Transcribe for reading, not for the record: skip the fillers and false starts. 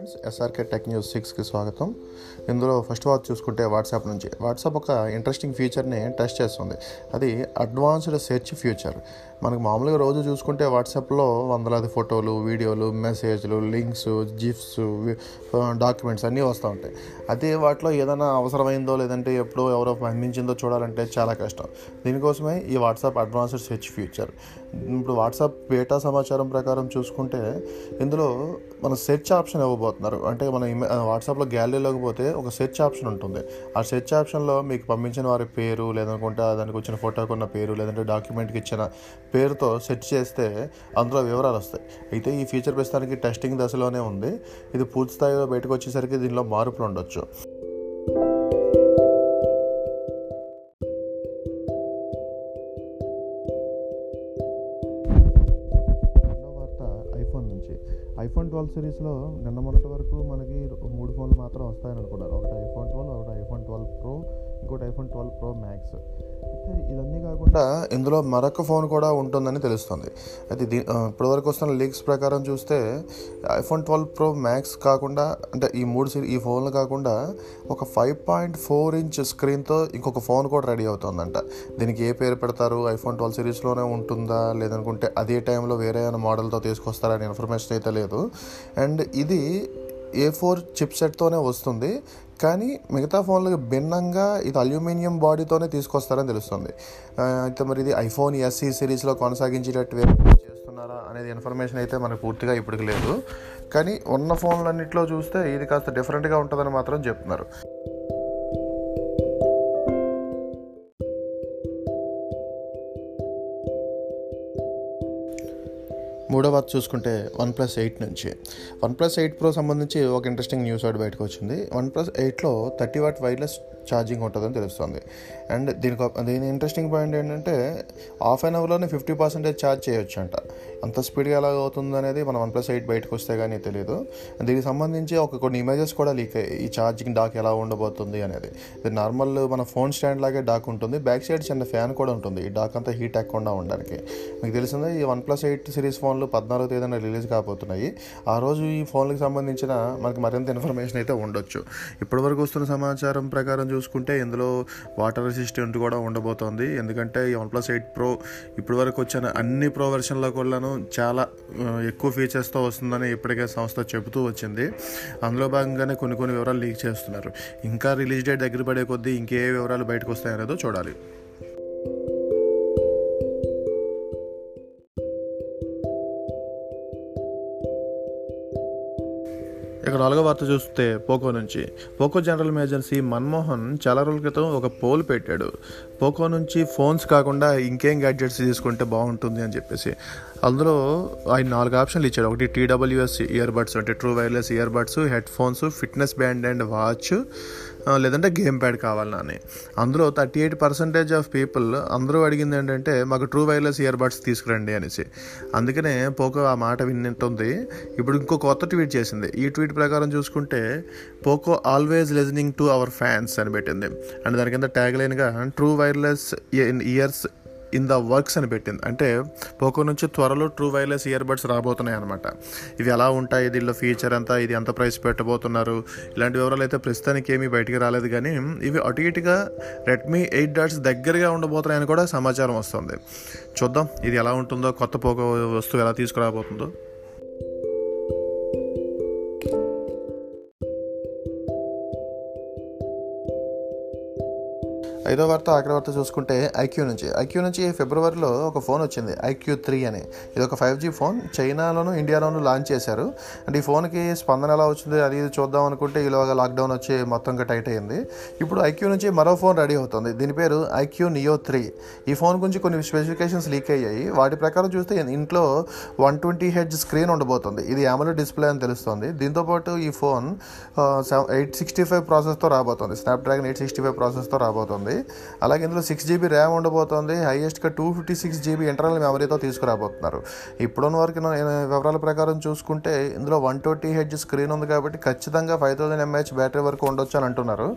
Friends, SRK tech news 6కి స్వాగతం. ఇందులో ఫస్ట్ వాచ్ చూసుకుంటే వాట్సాప్ ఒక ఇంట్రెస్టింగ్ ఫీచర్ని టెస్ట్ చేస్తుంది. అది అడ్వాన్స్డ్ సెర్చ్ ఫీచర్. మనకు మామూలుగా రోజు చూసుకుంటే వాట్సాప్లో వందలాది ఫోటోలు, వీడియోలు, మెసేజ్లు, లింక్స్, జిప్స్, డాక్యుమెంట్స్ అన్నీ వస్తూ ఉంటాయి. అదే వాటిలో ఏదైనా అవసరమైందో లేదంటే ఎప్పుడో ఎవరో అందించిందో చూడాలంటే చాలా కష్టం. దీనికోసమే ఈ వాట్సాప్ అడ్వాన్స్డ్ సెర్చ్ ఫీచర్. ఇప్పుడు వాట్సాప్ డేటా సమాచారం ప్రకారం చూసుకుంటే ఇందులో మన సెర్చ్ ఆప్షన్ ఇవ్వబోతున్నారు. అంటే మన వాట్సాప్లో గ్యాలరీలోకి పోతే ఒక సెర్చ్ ఆప్షన్ ఉంటుంది. ఆ సెర్చ్ ఆప్షన్లో మీకు పంపించిన వారి పేరు, లేదనుకుంటే దానికి వచ్చిన ఫోటోకి ఉన్న పేరు, లేదంటే డాక్యుమెంట్కి ఇచ్చిన పేరుతో సెర్చ్ చేస్తే అందులో వివరాలు వస్తాయి. అయితే ఈ ఫీచర్ ప్రస్తుతానికి టెస్టింగ్ దశలోనే ఉంది. ఇది పూర్తి స్థాయిలో బయటకు వచ్చేసరికి దీనిలో మార్పులు ఉండొచ్చు. ఐఫోన్ 12 సిరీస్లో నిన్న మొన్నటి వరకు మనకి 3 ఫోన్లు మాత్రం వస్తాయని అనుకున్నారు. ఒకటి ఐఫోన్ 12, ఒకటి ఐఫోన్ 12 Pro, ఇంకోటి ఐఫోన్ 12 Pro Max. అయితే ఇదన్నీ కాకుండా ఇందులో మరొక ఫోన్ కూడా ఉంటుందని తెలుస్తుంది. అయితే ఇప్పటివరకు వస్తున్న లీక్స్ ప్రకారం చూస్తే ఐఫోన్ 12 Pro Max కాకుండా, అంటే ఈ ఈ ఫోన్లు కాకుండా ఒక 5.4 ఇంచ్ స్క్రీన్తో ఇంకొక ఫోన్ కూడా రెడీ అవుతుందంట. దీనికి ఏ పేరు పెడతారు, ఐఫోన్ 12 సిరీస్లోనే ఉంటుందా, లేదనుకుంటే అదే టైంలో వేరే ఏమైనా మోడల్తో తీసుకొస్తారనే ఇన్ఫర్మేషన్ అయితే లేదు. అండ్ ఇది A4 చిప్సెట్తోనే వస్తుంది, కానీ మిగతా ఫోన్లకు భిన్నంగా ఇది అల్యూమినియం బాడీతోనే తీసుకొస్తారని తెలుస్తుంది. అయితే మరి ఇది ఐఫోన్ SE సిరీస్లో కొనసాగించేటట్టు చేస్తున్నారా అనేది ఇన్ఫర్మేషన్ అయితే మనకు పూర్తిగా ఇప్పటికి లేదు. కానీ ఉన్న ఫోన్లన్నింటిలో చూస్తే ఇది కాస్త డిఫరెంట్గా ఉంటుందని మాత్రం చెప్తున్నారు. మూడవ వార్త చూసుకుంటే OnePlus 8 నుంచి OnePlus 8 Pro సంబంధించి ఒక ఇంట్రెస్టింగ్ న్యూస్ అవుట్ బయటకు వచ్చింది. OnePlus 8లో 30W వైర్లెస్ ఛార్జింగ్ ఉంటుందని తెలుస్తుంది. అండ్ దీని ఇంట్రెస్టింగ్ పాయింట్ ఏంటంటే హాఫ్ అన్ అవర్లోనే 50% ఛార్జ్ చేయొచ్చు అంట. అంత స్పీడ్గా ఎలా అవుతుంది అనేది మన OnePlus 8 బయటకు వస్తే కానీ తెలియదు. దీనికి సంబంధించి కొన్ని ఇమేజెస్ కూడా లీక్ అయ్యాయి. ఈ ఛార్జింగ్ డాక్ ఎలా ఉండబోతుంది అనేది, ఇది నార్మల్ మన ఫోన్ స్టాండ్ లాగే డాక్ ఉంటుంది, బ్యాక్ సైడ్ చిన్న ఫ్యాన్ కూడా ఉంటుంది ఈ డాక్ అంతా హీట్ అవ్వకుండా ఉండడానికి. మీకు తెలిసిందే ఈ OnePlus 8 సిరీస్ ఫోన్లు 14వ తేదీన రిలీజ్ కాబోతున్నాయి. ఆ రోజు ఈ ఫోన్లకు సంబంధించిన మనకు మరింత ఇన్ఫర్మేషన్ అయితే ఉండొచ్చు. ఇప్పటివరకు వస్తున్న సమాచారం ప్రకారం చూసుకుంటే ఇందులో వాటర్ రెసిస్టెంట్ కూడా ఉండబోతోంది. ఎందుకంటే ఈ OnePlus 8 Pro ఇప్పటివరకు వచ్చిన అన్ని ప్రో వెర్షన్లో కూడాను చాలా ఎక్కువ ఫీచర్స్తో వస్తుందని ఇప్పటికే సంస్థ చెబుతూ వచ్చింది. అందులో భాగంగానే కొన్ని వివరాలు లీక్ చేస్తున్నారు. ఇంకా రిలీజ్ డేట్ దగ్గర పడే కొద్దీ ఇంకే వివరాలు బయటకు వస్తాయనేదో చూడాలి. ఇక 4వ వార్త చూస్తే పోకో నుంచి. పోకో జనరల్ ఎమర్జెన్సీ మన్మోహన్ చాలా రోజుల క్రితం ఒక పోల్ పెట్టాడు. పోకో నుంచి ఫోన్స్ కాకుండా ఇంకేం గ్యాడ్జెట్స్ తీసుకుంటే బాగుంటుంది అని చెప్పేసి. అందులో ఆయన 4 ఆప్షన్లు ఇచ్చాడు. ఒకటి TWS ఇయర్ బడ్స్, అంటే true wireless earbuds, headphones, fitness band and watch, లేదంటే గేమ్ ప్యాడ్ కావాలన్నా అని. అందులో 38% ఆఫ్ పీపుల్ అందరూ అడిగింది ఏంటంటే మాకు ట్రూ వైర్లెస్ ఇయర్ బడ్స్ తీసుకురండి అనేసి. అందుకనే పోకో ఆ మాట వింటుంది. ఇప్పుడు ఇంకో కొత్త ట్వీట్ చేసింది. ఈ ట్వీట్ ప్రకారం చూసుకుంటే Poco always listening to our fans అని పెట్టింది. అండ్ దాని కింద ట్యాగ్ లైన్గా true wireless ears in the works అని పెట్టింది. అంటే పోకో నుంచి త్వరలో ట్రూ వైర్లెస్ ఇయర్ బడ్స్ రాబోతున్నాయి అనమాట. ఇవి ఎలా ఉంటాయి, దీనిలో ఫీచర్ అంతా, ఇది ఎంత ప్రైస్ పెట్టబోతున్నారు, ఇలాంటి వివరాలు అయితే ప్రస్తుతానికి ఏమీ బయటికి రాలేదు. కానీ ఇవి అటు ఇటుగా Redmi 8 దగ్గరగా ఉండబోతున్నాయని కూడా సమాచారం వస్తుంది. చూద్దాం ఇది ఎలా ఉంటుందో, కొత్త పోకో వస్తువు ఎలా తీసుకురాబోతుందో. ఐదో వార్త ఆఖరి వార్త చూసుకుంటే iQOO నుంచి ఫిబ్రవరిలో ఒక ఫోన్ వచ్చింది, iQOO 3 అని. ఇది ఒక 5G ఫోన్, చైనాలోను ఇండియాలోను లాంచ్ చేశారు. అంటే ఈ ఫోన్కి స్పందన ఎలా వచ్చింది అది ఇది చూద్దాం అనుకుంటే ఈలోగా లాక్డౌన్ వచ్చి మొత్తంగా టైట్ అయింది. ఇప్పుడు iQOO నుంచి మరో ఫోన్ రెడీ అవుతుంది. దీని పేరు iQOO Neo 3. ఈ ఫోన్ గురించి కొన్ని స్పెసిఫికేషన్స్ లీక్ అయ్యాయి. వాటి ప్రకారం చూస్తే ఇంట్లో 120Hz స్క్రీన్ ఉండబోతుంది. ఇది AMOLED డిస్ప్లే అని తెలుస్తుంది. దీంతోపాటు ఈ ఫోన్ 865 ప్రాసెస్తో రాబోతుంది, స్నాప్డ్రాగన్ 865 ప్రాసెస్తో రాబోతుంది. అలాగే ఇందులో 6GB ర్యామ్ ఉండబోతోంది. హైయెస్ట్గా 256GB ఇంటర్నల్ మెమరీతో తీసుకురాబోతున్నారు. ఇప్పుడున్న వరకు వివరాల ప్రకారం చూసుకుంటే ఇందులో 120Hz స్క్రీన్ ఉంది కాబట్టి ఖచ్చితంగా 5000mAh బ్యాటరీ వరకు ఉండొచ్చు అని అంటున్నారు.